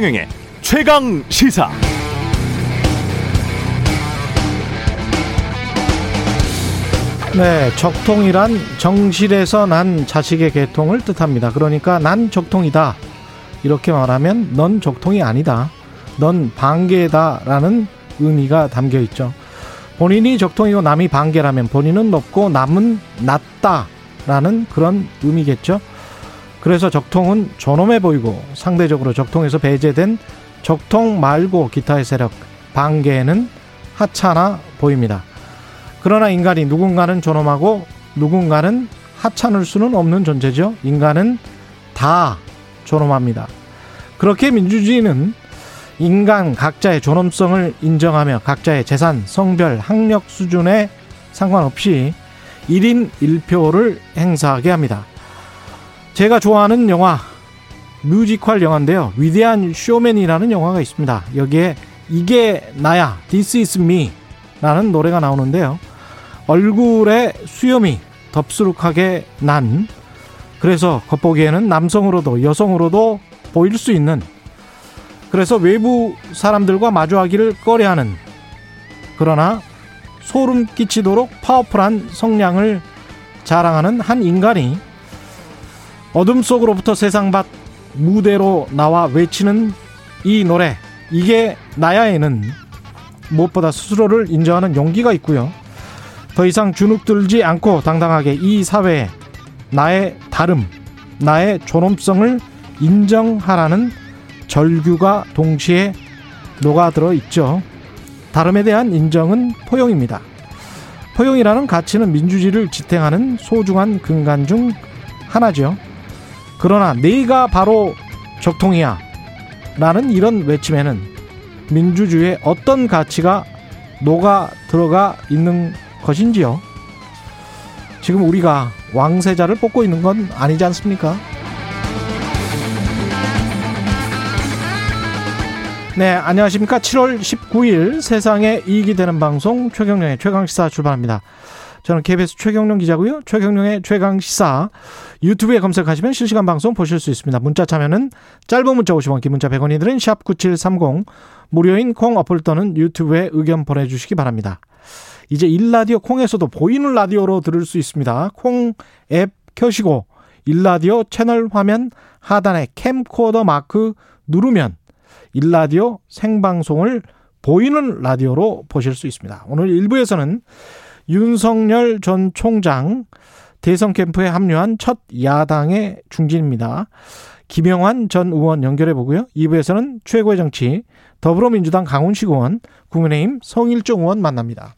최경영의 최강시사. 네, 적통이란 정실에서 난 자식의 계통을 뜻합니다. 그러니까 난 적통이다 이렇게 말하면 넌 적통이 아니다, 넌 반개다 라는 의미가 담겨있죠. 본인이 적통이고 남이 반개라면 본인은 높고 남은 낮다라는 그런 의미겠죠. 그래서 적통은 존엄해 보이고 상대적으로 적통에서 배제된 적통 말고 기타의 세력 반개는 하찮아 보입니다. 그러나 인간이 누군가는 존엄하고 누군가는 하찮을 수는 없는 존재죠. 인간은 다 존엄합니다. 그렇게 민주주의는 인간 각자의 존엄성을 인정하며 각자의 재산, 성별, 학력 수준에 상관없이 1인 1표를 행사하게 합니다. 제가 좋아하는 영화, 뮤지컬 영화인데요, 위대한 쇼맨이라는 영화가 있습니다. 여기에 이게 나야, This is me 라는 노래가 나오는데요, 얼굴에 수염이 덥수룩하게 난, 그래서 겉보기에는 남성으로도 여성으로도 보일 수 있는, 그래서 외부 사람들과 마주하기를 꺼려하는, 그러나 소름 끼치도록 파워풀한 성량을 자랑하는 한 인간이 어둠 속으로부터 세상 밖 무대로 나와 외치는 이 노래 이게 나야에는 무엇보다 스스로를 인정하는 용기가 있고요, 더 이상 주눅들지 않고 당당하게 이 사회에 나의 다름, 나의 존엄성을 인정하라는 절규가 동시에 녹아들어 있죠. 다름에 대한 인정은 포용입니다. 포용이라는 가치는 민주주의를 지탱하는 소중한 근간 중 하나죠. 그러나 네가 바로 적통이야 라는 이런 외침에는 민주주의의 어떤 가치가 녹아들어가 있는 것인지요. 지금 우리가 왕세자를 뽑고 있는 건 아니지 않습니까? 네, 안녕하십니까. 7월 19일 세상에 이익이 되는 방송 최경룡의 최강시사 출발합니다. 저는 KBS 최경룡 기자고요. 최경룡의 최강시사 유튜브에 검색하시면 실시간 방송 보실 수 있습니다. 문자 참여는 짧은 문자 50원, 긴 문자 100원이 들은 샵9730, 무료인 콩 어플 또는 유튜브에 의견 보내주시기 바랍니다. 이제 1라디오 콩에서도 보이는 라디오로 들을 수 있습니다. 콩 앱 켜시고 1라디오 채널 화면 하단에 캠코더 마크 누르면 1라디오 생방송을 보이는 라디오로 보실 수 있습니다. 오늘 1부에서는 윤석열 전 총장 대선 캠프에 합류한 첫 야당의 중진입니다. 김영환 전 의원 연결해보고요. 2부에서는 최고의 정치, 더불어민주당 강훈식 의원, 국민의힘 성일종 의원 만납니다.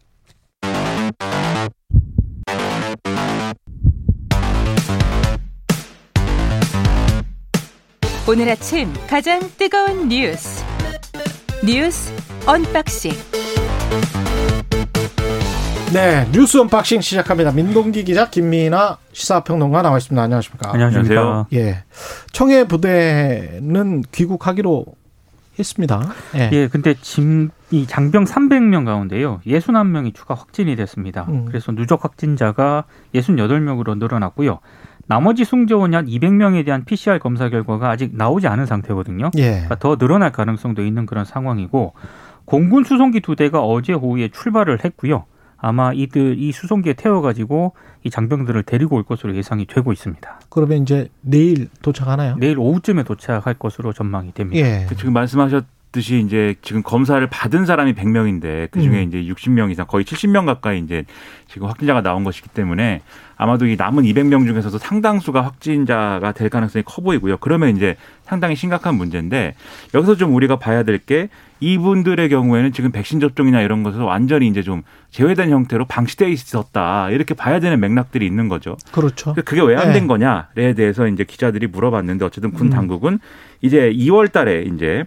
오늘 아침 가장 뜨거운 뉴스 언박싱. 네, 뉴스 언박싱 시작합니다. 민동기 기자, 김미나 시사평론가 나와 있습니다. 안녕하십니까? 안녕하세요. 예, 청해 부대는 귀국하기로 했습니다. 예, 예, 근데 이 장병 300명 가운데요, 61명이 추가 확진이 됐습니다. 그래서 누적 확진자가 68명으로 늘어났고요. 나머지 승조원이 한 200명에 대한 PCR 검사 결과가 아직 나오지 않은 상태거든요. 예. 그러니까 더 늘어날 가능성도 있는 그런 상황이고, 공군 수송기 2대가 어제 오후에 출발을 했고요. 아마 이 수송기에 태워가지고 이 장병들을 데리고 올 것으로 예상이 되고 있습니다. 그러면 이제 내일 도착하나요? 내일 오후쯤에 도착할 것으로 전망이 됩니다. 예. 지금 말씀하셨듯이 이제 지금 검사를 받은 사람이 100명인데 그 중에 이제 60명 이상, 거의 70명 가까이 이제 지금 확진자가 나온 것이기 때문에 아마도 이 남은 200명 중에서도 상당수가 확진자가 될 가능성이 커 보이고요. 그러면 이제 상당히 심각한 문제인데, 여기서 좀 우리가 봐야 될 게, 이분들의 경우에는 지금 백신 접종이나 이런 것에서 완전히 이제 좀 제외된 형태로 방치되어 있었다, 이렇게 봐야 되는 맥락들이 있는 거죠. 그렇죠. 그게 왜 안 된 거냐에 대해서 이제 기자들이 물어봤는데, 어쨌든 군 당국은 이제 2월 달에 이제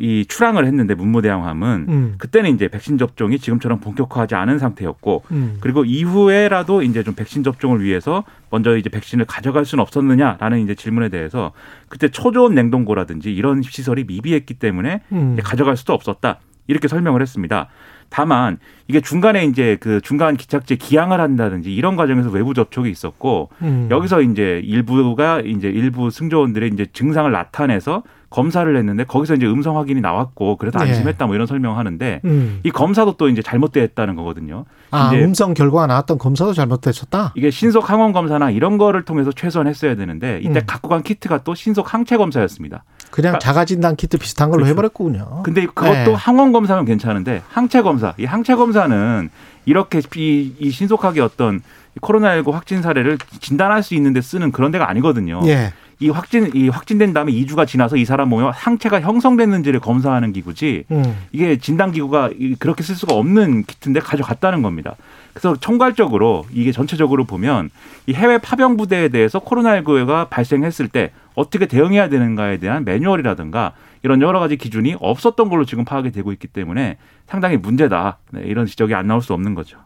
이 출항을 했는데, 문무대왕함은 그때는 이제 백신 접종이 지금처럼 본격화하지 않은 상태였고, 그리고 이후에라도 이제 좀 백신 접종을 위해서 먼저 이제 백신을 가져갈 수는 없었느냐라는 이제 질문에 대해서, 그때 초저온 냉동고라든지 이런 시설이 미비했기 때문에 가져갈 수도 없었다, 이렇게 설명을 했습니다. 다만 이게 중간에 이제 그 중간 기착지에 기항을 한다든지 이런 과정에서 외부 접촉이 있었고, 여기서 이제 일부 승조원들의 이제 증상을 나타내서 검사를 했는데 거기서 이제 음성 확인이 나왔고 그래서 안심했다 뭐 이런 설명하는데 이 검사도 또 이제 잘못됐다는 거거든요. 아, 이제 음성 결과가 나왔던 검사도 잘못됐었다? 이게 신속 항원 검사나 이런 거를 통해서 최소한 했어야 되는데 이때 갖고 간 키트가 또 신속 항체 검사였습니다. 그냥 그러니까 자가진단 키트 비슷한 걸로 그렇죠. 해버렸군요. 근데 그것도 항원 검사면 괜찮은데 항체 검사, 이 항체 검사는 이렇게 이 신속하게 어떤 코로나19 확진 사례를 진단할 수 있는 데 쓰는 그런 데가 아니거든요. 예. 이 확진된 다음에 2주가 지나서 이 사람 몸에 항체가 형성됐는지를 검사하는 기구지 이게 진단 기구가 그렇게 쓸 수가 없는 키트인데 가져갔다는 겁니다. 그래서 총괄적으로 이게 전체적으로 보면 이 해외 파병 부대에 대해서 코로나19가 발생했을 때 어떻게 대응해야 되는가에 대한 매뉴얼이라든가 이런 여러 가지 기준이 없었던 걸로 지금 파악이 되고 있기 때문에 상당히 문제다. 네, 이런 지적이 안 나올 수 없는 거죠.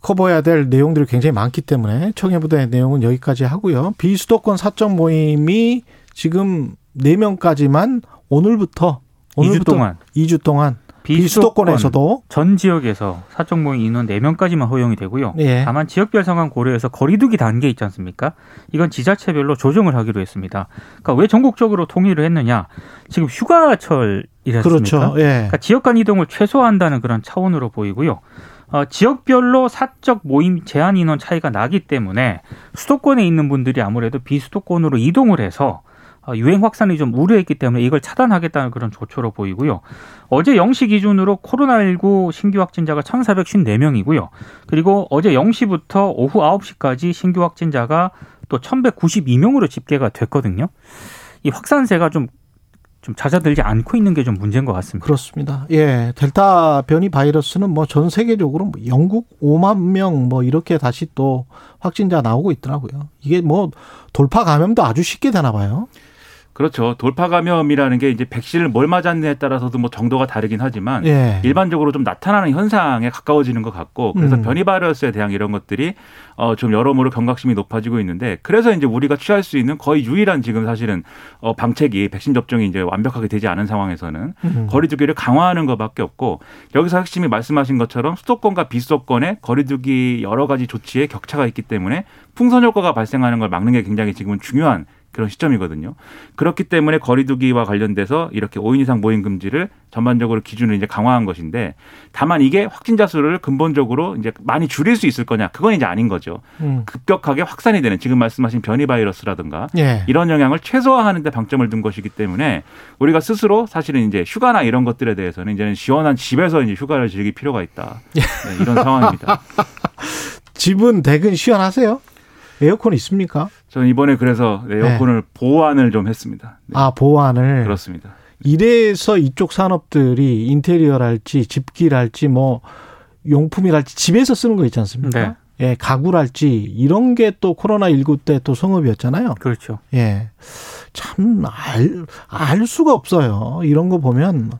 커버해야 될 내용들이 굉장히 많기 때문에 청해부대 내용은 여기까지 하고요. 비수도권 사적 모임이 지금 4명까지만 오늘부터 2주 동안 비수도권에서도 전 지역에서 사적 모임 인원 4명까지만 허용이 되고요. 예. 다만 지역별 상황 고려해서 거리 두기 단계 있지 않습니까? 이건 지자체별로 조정을 하기로 했습니다. 그러니까 왜 전국적으로 통일을 했느냐. 지금 휴가철이랬습니까? 그렇죠. 예. 그러니까 지역 간 이동을 최소화한다는 그런 차원으로 보이고요. 지역별로 사적 모임 제한 인원 차이가 나기 때문에 수도권에 있는 분들이 아무래도 비수도권으로 이동을 해서 유행 확산이 좀 우려했기 때문에 이걸 차단하겠다는 그런 조처로 보이고요. 어제 0시 기준으로 코로나19 신규 확진자가 1,454명이고요. 그리고 어제 0시부터 오후 9시까지 신규 확진자가 또 1,192명으로 집계가 됐거든요. 이 확산세가 좀 잦아들지 않고 있는 게 좀 문제인 것 같습니다. 그렇습니다. 예, 델타 변이 바이러스는 뭐 전 세계적으로 영국 5만 명 뭐 이렇게 다시 또 확진자 나오고 있더라고요. 이게 뭐 돌파 감염도 아주 쉽게 되나 봐요. 그렇죠. 돌파 감염이라는 게 이제 백신을 뭘 맞았느냐에 따라서도 뭐 정도가 다르긴 하지만 예. 일반적으로 좀 나타나는 현상에 가까워지는 것 같고 그래서 변이 바이러스에 대한 이런 것들이 좀 여러모로 경각심이 높아지고 있는데 그래서 이제 우리가 취할 수 있는 거의 유일한 지금 사실은 방책이 백신 접종이 이제 완벽하게 되지 않은 상황에서는 거리두기를 강화하는 것밖에 없고 여기서 핵심이 말씀하신 것처럼 수도권과 비수도권의 거리두기 여러 가지 조치에 격차가 있기 때문에 풍선 효과가 발생하는 걸 막는 게 굉장히 지금은 중요한 그런 시점이거든요. 그렇기 때문에 거리두기와 관련돼서 이렇게 5인 이상 모임 금지를 전반적으로 기준을 이제 강화한 것인데 다만 이게 확진자 수를 근본적으로 이제 많이 줄일 수 있을 거냐 그건 이제 아닌 거죠. 급격하게 확산이 되는 지금 말씀하신 변이 바이러스라든가 예. 이런 영향을 최소화하는 데 방점을 둔 것이기 때문에 우리가 스스로 사실은 이제 휴가나 이런 것들에 대해서는 이제는 시원한 집에서 이제 휴가를 즐길 필요가 있다. 네, 이런 상황입니다. 집은 댁은 시원하세요? 에어컨 있습니까? 저는 이번에 그래서 에어컨을 보완을 좀 했습니다. 네. 아, 보완을. 그렇습니다. 이래서 이쪽 산업들이 인테리어랄지 집기랄지 뭐 용품이랄지 집에서 쓰는 거 있지 않습니까? 네. 예, 가구랄지 이런 게 또 코로나19 때 또 성업이었잖아요. 그렇죠. 예. 참 알 수가 없어요. 이런 거 보면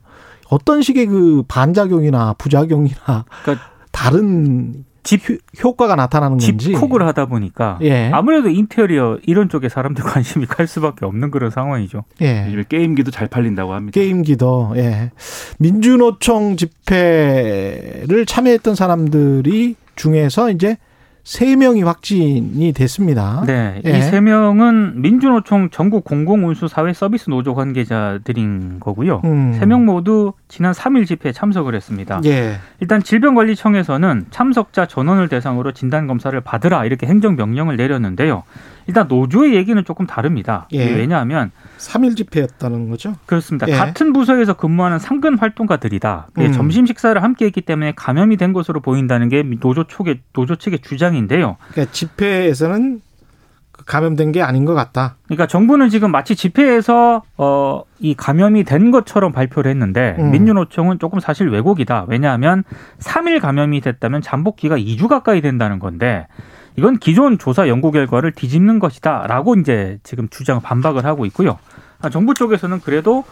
어떤 식의 그 반작용이나 부작용이나 그러니까 다른 집 효과가 나타나는 건지. 집콕을 하다 보니까 예. 아무래도 인테리어 이런 쪽에 사람들 관심이 갈 수밖에 없는 그런 상황이죠. 예. 요즘에 게임기도 잘 팔린다고 합니다. 게임기도. 예. 민주노총 집회를 참여했던 사람들이 중에서 이제 3명이 확진이 됐습니다. 네, 예. 이 3명은 민주노총 전국 공공운수사회서비스노조 관계자들인 거고요. 3명 모두 지난 3일 집회에 참석을 했습니다. 예. 일단 질병관리청에서는 참석자 전원을 대상으로 진단검사를 받으라 이렇게 행정명령을 내렸는데요. 일단 노조의 얘기는 조금 다릅니다. 예. 왜냐하면 3일 집회였다는 거죠? 그렇습니다. 예. 같은 부서에서 근무하는 상근 활동가들이다. 점심 식사를 함께 했기 때문에 감염이 된 것으로 보인다는 게 노조 측의 주장인데요. 그러니까 집회에서는 감염된 게 아닌 것 같다. 그러니까 정부는 지금 마치 집회에서 이 감염이 된 것처럼 발표를 했는데 민주노총은 조금 사실 왜곡이다. 왜냐하면 3일 감염이 됐다면 잠복기가 2주 가까이 된다는 건데 이건 기존 조사 연구 결과를 뒤집는 것이다라고 이제 지금 주장 반박을 하고 있고요. 정부 쪽에서는 그래도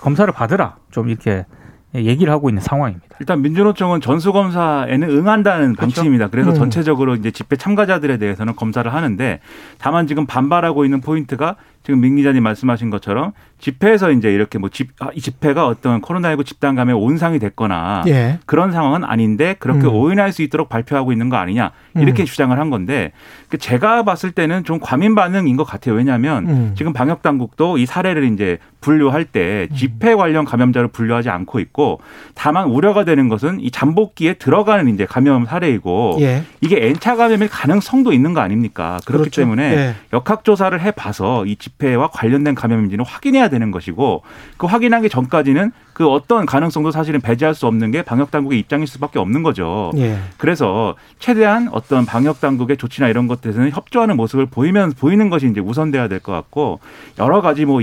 검사를 받으라 좀 이렇게 얘기를 하고 있는 상황입니다. 일단 민주노총은 전수검사에는 응한다는 방침입니다. 그래서 전체적으로 이제 집회 참가자들에 대해서는 검사를 하는데 다만 지금 반발하고 있는 포인트가 지금 민 기자님 말씀하신 것처럼 집회에서 이제 이렇게 뭐 이 집회가 어떤 코로나19 집단 감염 온상이 됐거나 예. 그런 상황은 아닌데 그렇게 오인할 수 있도록 발표하고 있는 거 아니냐 이렇게 주장을 한 건데 제가 봤을 때는 좀 과민 반응인 것 같아요. 왜냐하면 지금 방역 당국도 이 사례를 이제 분류할 때 집회 관련 감염자를 분류하지 않고 있고 다만 우려가 되는 것은 이 잠복기에 들어가는 이제 감염 사례이고 예. 이게 N차 감염일 가능성도 있는 거 아닙니까? 그렇기 그렇죠. 때문에 예. 역학조사를 해봐서 이 집회와 관련된 감염인지는 확인해야 되는 것이고 그 확인하기 전까지는 그 어떤 가능성도 사실은 배제할 수 없는 게 방역당국의 입장일 수밖에 없는 거죠. 예. 그래서 최대한 어떤 방역당국의 조치나 이런 것들에서는 협조하는 모습을 보이는 것이 이제 우선돼야 될 것 같고 여러 가지 뭐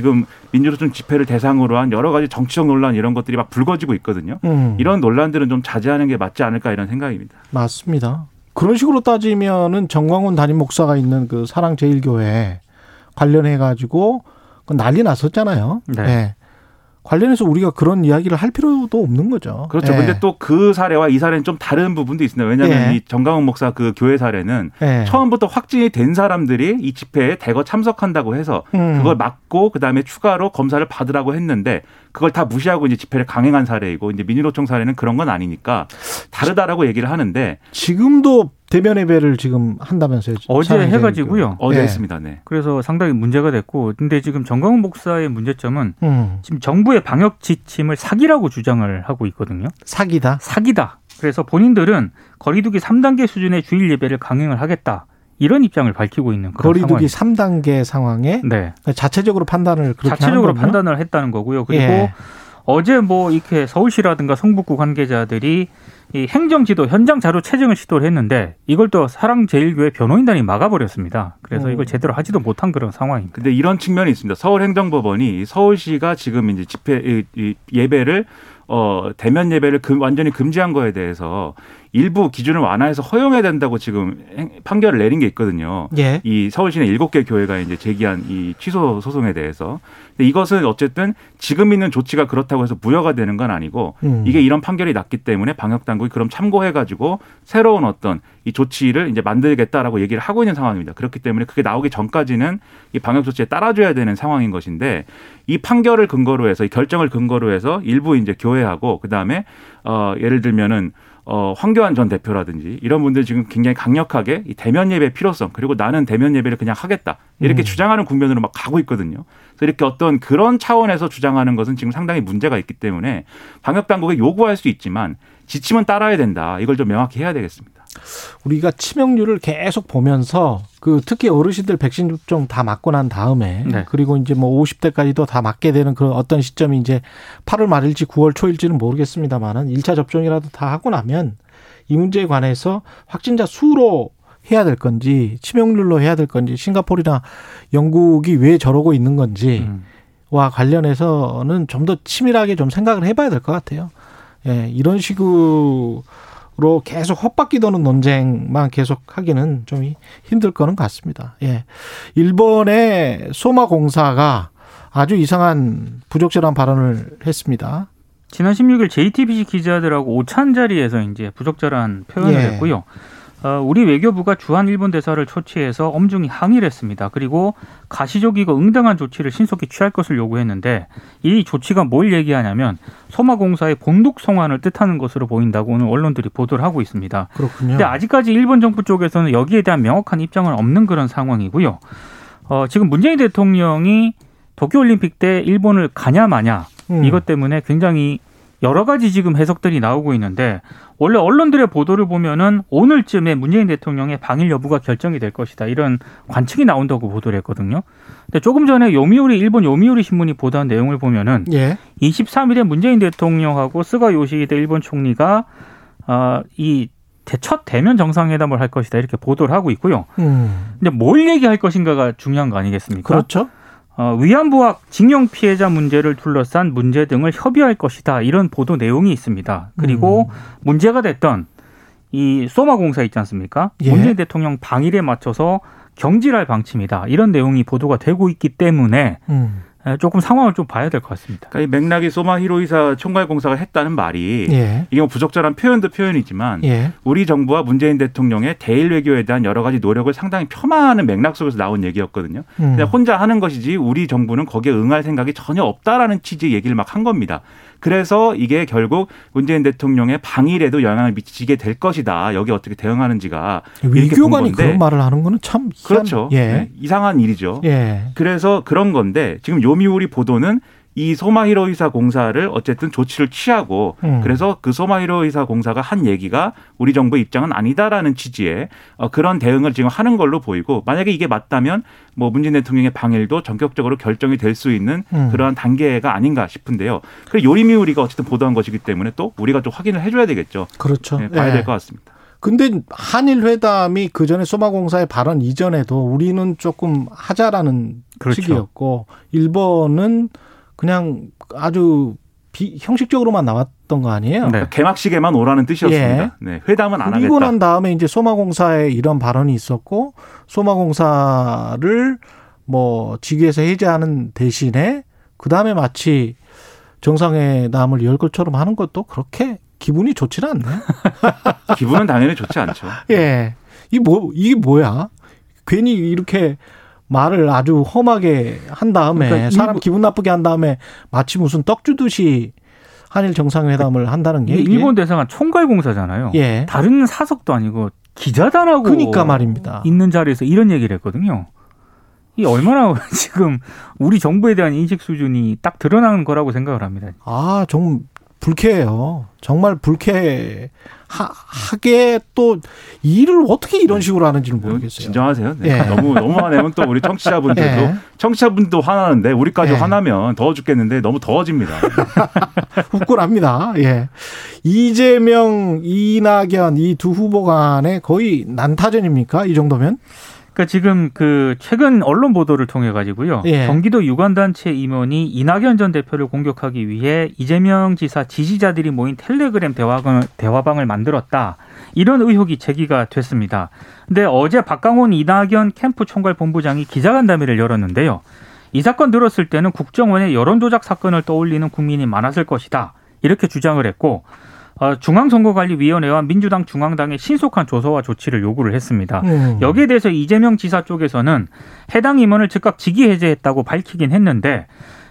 지금 민주노총 집회를 대상으로 한 여러 가지 정치적 논란 이런 것들이 막 불거지고 있거든요. 이런 논란들은 좀 자제하는 게 맞지 않을까 이런 생각입니다. 맞습니다. 그런 식으로 따지면은 정광훈 담임 목사가 있는 그 사랑제일교회 관련해 가지고 난리 났었잖아요. 네. 네. 관련해서 우리가 그런 이야기를 할 필요도 없는 거죠. 그렇죠. 그런데 또 그 사례와 이 사례는 좀 다른 부분도 있습니다. 왜냐하면 이 정강훈 목사 그 교회 사례는 처음부터 확진이 된 사람들이 이 집회에 대거 참석한다고 해서 그걸 막고 그다음에 추가로 검사를 받으라고 했는데 그걸 다 무시하고 이제 집회를 강행한 사례이고 이제 민주노총 사례는 그런 건 아니니까 다르다라고 얘기를 하는데 지금도 대면 예배를 지금 한다면서요? 어제 해가지고요. 어제 했습니다. 네. 그래서 상당히 문제가 됐고, 근데 지금 정광훈 목사의 문제점은 지금 정부의 방역 지침을 사기라고 주장을 하고 있거든요. 사기다? 사기다. 그래서 본인들은 거리두기 3단계 수준의 주일 예배를 강행을 하겠다. 이런 입장을 밝히고 있는 그런 거리두기 상황입니다. 3단계 상황에 네. 자체적으로 판단을 그렇게 자체적으로 판단을 했다는 거고요. 그리고 예. 어제 뭐 이렇게 서울시라든가 성북구 관계자들이 이 행정지도 현장 자료 채증을 시도를 했는데 이걸 또 사랑제일교회 변호인단이 막아버렸습니다. 그래서 이걸 제대로 하지도 못한 그런 상황입니다. 그런데 이런 측면이 있습니다. 서울행정법원이 서울시가 지금 이제 집회 예배를 대면 예배를 완전히 금지한 거에 대해서 일부 기준을 완화해서 허용해야 된다고 지금 판결을 내린 게 있거든요. 예. 이 서울시내 7개 교회가 이제 제기한 이 취소 소송에 대해서. 근데 이것은 어쨌든 지금 있는 조치가 그렇다고 해서 무효가 되는 건 아니고 이게 이런 판결이 났기 때문에 방역당국이 그럼 참고해가지고 새로운 어떤 이 조치를 이제 만들겠다라고 얘기를 하고 있는 상황입니다. 그렇기 때문에 그게 나오기 전까지는 이 방역 조치에 따라줘야 되는 상황인 것인데 이 판결을 근거로 해서 이 결정을 근거로 해서 일부 이제 교회하고 그다음에 예를 들면은 황교안 전 대표라든지 이런 분들 지금 굉장히 강력하게 이 대면 예배 필요성 그리고 나는 대면 예배를 그냥 하겠다 이렇게 주장하는 국면으로 막 가고 있거든요. 그래서 이렇게 어떤 그런 차원에서 주장하는 것은 지금 상당히 문제가 있기 때문에 방역당국에 요구할 수 있지만 지침은 따라야 된다. 이걸 좀 명확히 해야 되겠습니다. 우리가 치명률을 계속 보면서 특히 어르신들 백신 접종 다 맞고 난 다음에 네. 그리고 이제 뭐 50대까지도 다 맞게 되는 그런 어떤 시점이 이제 8월 말일지 9월 초일지는 모르겠습니다만은 1차 접종이라도 다 하고 나면 이 문제에 관해서 확진자 수로 해야 될 건지 치명률로 해야 될 건지 싱가포르나 영국이 왜 저러고 있는 건지와 관련해서는 좀 더 치밀하게 좀 생각을 해봐야 될 것 같아요. 예, 이런 식으로 계속 헛바퀴 도는 논쟁만 계속 하기는 좀 힘들 거는 같습니다. 예. 일본의 소마 공사가 아주 이상한 부적절한 발언을 했습니다. 지난 16일 JTBC 기자들하고 오찬 자리에서 이제 부적절한 표현을 했고요. 우리 외교부가 주한 일본 대사를 초치해서 엄중히 항의를 했습니다. 그리고 가시적이고 응당한 조치를 신속히 취할 것을 요구했는데 이 조치가 뭘 얘기하냐면 소마공사의 본독 송환을 뜻하는 것으로 보인다고 오늘 언론들이 보도를 하고 있습니다. 그렇군요. 그런데 아직까지 일본 정부 쪽에서는 여기에 대한 명확한 입장은 없는 그런 상황이고요. 지금 문재인 대통령이 도쿄올림픽 때 일본을 가냐 마냐 이것 때문에 굉장히 여러 가지 지금 해석들이 나오고 있는데 원래 언론들의 보도를 보면은 오늘쯤에 문재인 대통령의 방일 여부가 결정이 될 것이다. 이런 관측이 나온다고 보도를 했거든요. 근데 조금 전에 일본 요미우리 신문이 보도한 내용을 보면은 23일에 문재인 대통령하고 스가 요시히데 일본 총리가 첫 대면 정상회담을 할 것이다. 이렇게 보도를 하고 있고요. 근데 뭘 얘기할 것인가가 중요한 거 아니겠습니까? 그렇죠. 위안부와 징용 피해자 문제를 둘러싼 문제 등을 협의할 것이다. 이런 보도 내용이 있습니다. 그리고 문제가 됐던 이 소마 공사 있지 않습니까? 예. 문재인 대통령 방일에 맞춰서 경질할 방침이다. 이런 내용이 보도가 되고 있기 때문에 조금 상황을 좀 봐야 될 것 같습니다. 그러니까 이 맥락이 소마 히로이사 총괄공사가 했다는 말이 예. 이게 뭐 부적절한 표현도 표현이지만 예. 우리 정부와 문재인 대통령의 대일 외교에 대한 여러 가지 노력을 상당히 폄하하는 맥락 속에서 나온 얘기였거든요. 그냥 혼자 하는 것이지 우리 정부는 거기에 응할 생각이 전혀 없다라는 취지의 얘기를 막 한 겁니다. 그래서 이게 결국 문재인 대통령의 방일에도 영향을 미치게 될 것이다. 여기 어떻게 대응하는지가 외교관이 그런 말을 하는 거는 참 희한. 그렇죠. 예. 네. 이상한 일이죠. 예. 그래서 그런 건데 지금 요미우리 보도는 이 소마 히로이사 공사를 어쨌든 조치를 취하고 그래서 그 소마 히로이사 공사가 한 얘기가 우리 정부 입장은 아니다라는 취지의 그런 대응을 지금 하는 걸로 보이고 만약에 이게 맞다면 뭐 문재인 대통령의 방일도 전격적으로 결정이 될 수 있는 그러한 단계가 아닌가 싶은데요. 그리고 요미우리가 어쨌든 보도한 것이기 때문에 또 우리가 좀 확인을 해줘야 되겠죠. 그렇죠. 네, 봐야 네. 될 것 같습니다. 근데 한일 회담이 그 전에 소마 공사의 발언 이전에도 우리는 조금 하자라는 그렇죠. 측이었고 일본은 그냥 아주 형식적으로만 나왔던 거 아니에요? 네. 개막식에만 오라는 뜻이었습니다. 예. 네, 회담은 안 하겠다. 그리고 난 다음에 이제 소마공사의 이런 발언이 있었고 소마공사를 뭐 직위에서 해제하는 대신에 그다음에 마치 정상회담을 열 것처럼 하는 것도 그렇게 기분이 좋지는 않나요? 기분은 당연히 좋지 않죠. 예. 이게 뭐야? 괜히 이렇게 말을 아주 험하게 한 다음에 그러니까 사람 기분 나쁘게 한 다음에 마치 무슨 떡 주듯이 한일 정상회담을 한다는 게 일본 대사관 총괄공사잖아요. 예. 다른 사석도 아니고 기자단하고 그러니까 말입니다. 있는 자리에서 이런 얘기를 했거든요. 이 얼마나 지금 우리 정부에 대한 인식 수준이 딱 드러나는 거라고 생각을 합니다. 아, 좀 불쾌해요. 정말 불쾌하게 또 일을 어떻게 이런 식으로 하는지는 모르겠어요. 진정하세요. 네. 네. 너무 화내면 또 우리 청취자분들도 네. 청취자분도 화나는데 우리까지 네. 화나면 더워 죽겠는데 너무 더워집니다. 웃고랍니다. 예. 이재명, 이낙연 이 두 후보 간에 거의 난타전입니까? 이 정도면? 그러니까 지금 그 최근 언론 보도를 통해 가지고요. 예. 경기도 유관단체 임원이 이낙연 전 대표를 공격하기 위해 이재명 지사 지지자들이 모인 텔레그램 대화방을 만들었다. 이런 의혹이 제기가 됐습니다. 근데 어제 박강훈 이낙연 캠프 총괄 본부장이 기자간담회를 열었는데요. 이 사건 들었을 때는 국정원의 여론조작 사건을 떠올리는 국민이 많았을 것이다. 이렇게 주장을 했고 중앙선거관리위원회와 민주당 중앙당의 신속한 조사와 조치를 요구를 했습니다. 여기에 대해서 이재명 지사 쪽에서는 해당 임원을 즉각 직위 해제했다고 밝히긴 했는데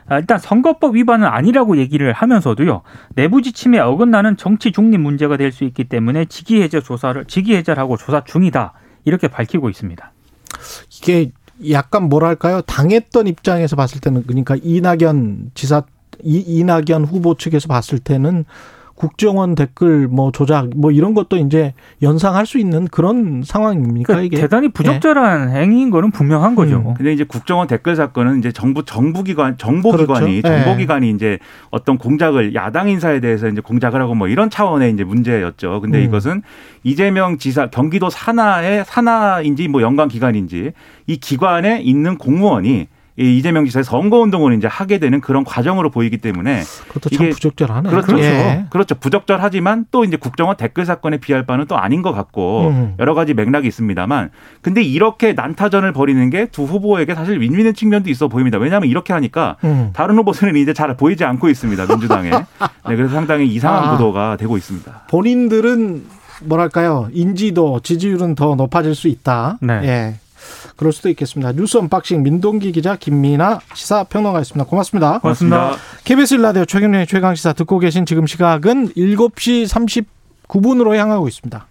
일단 선거법 위반은 아니라고 얘기를 하면서도요. 내부 지침에 어긋나는 정치 중립 문제가 될 수 있기 때문에 직위 해제를 하고 조사 중이다. 이렇게 밝히고 있습니다. 이게 약간 뭐랄까요? 당했던 입장에서 봤을 때는 그러니까 이낙연 후보 측에서 봤을 때는 국정원 댓글 뭐 조작 뭐 이런 것도 이제 연상할 수 있는 그런 상황입니까 그러니까 이게? 대단히 부적절한 네. 행위인 거는 분명한 거죠. 근데 이제 국정원 댓글 사건은 이제 정보기관이 그렇죠. 정보기관이 네. 이제 어떤 공작을 야당 인사에 대해서 이제 공작을 하고 뭐 이런 차원의 이제 문제였죠. 근데 이것은 이재명 지사 경기도 산하의 산하인지 뭐 연관 기관인지 이 기관에 있는 공무원이 이재명 지사의 선거운동을 이제 하게 되는 그런 과정으로 보이기 때문에 그것도 참 부적절하네요. 그렇죠. 예. 그렇죠. 부적절하지만 또 이제 국정원 댓글 사건에 비할 바는 또 아닌 것 같고 여러 가지 맥락이 있습니다만 근데 이렇게 난타전을 벌이는 게 두 후보에게 사실 윈윈의 측면도 있어 보입니다. 왜냐하면 이렇게 하니까 다른 후보들은 이제 잘 보이지 않고 있습니다. 민주당에. 네, 그래서 상당히 이상한 구도가 되고 있습니다. 본인들은 뭐랄까요. 인지도 지지율은 더 높아질 수 있다. 네. 예. 그럴 수도 있겠습니다. 뉴스 언박싱 민동기 기자 김미나 시사평론가였습니다. 고맙습니다. 고맙습니다. KBS 1라디오 최경영의 최강시사 듣고 계신 지금 시각은 7시 39분으로 향하고 있습니다.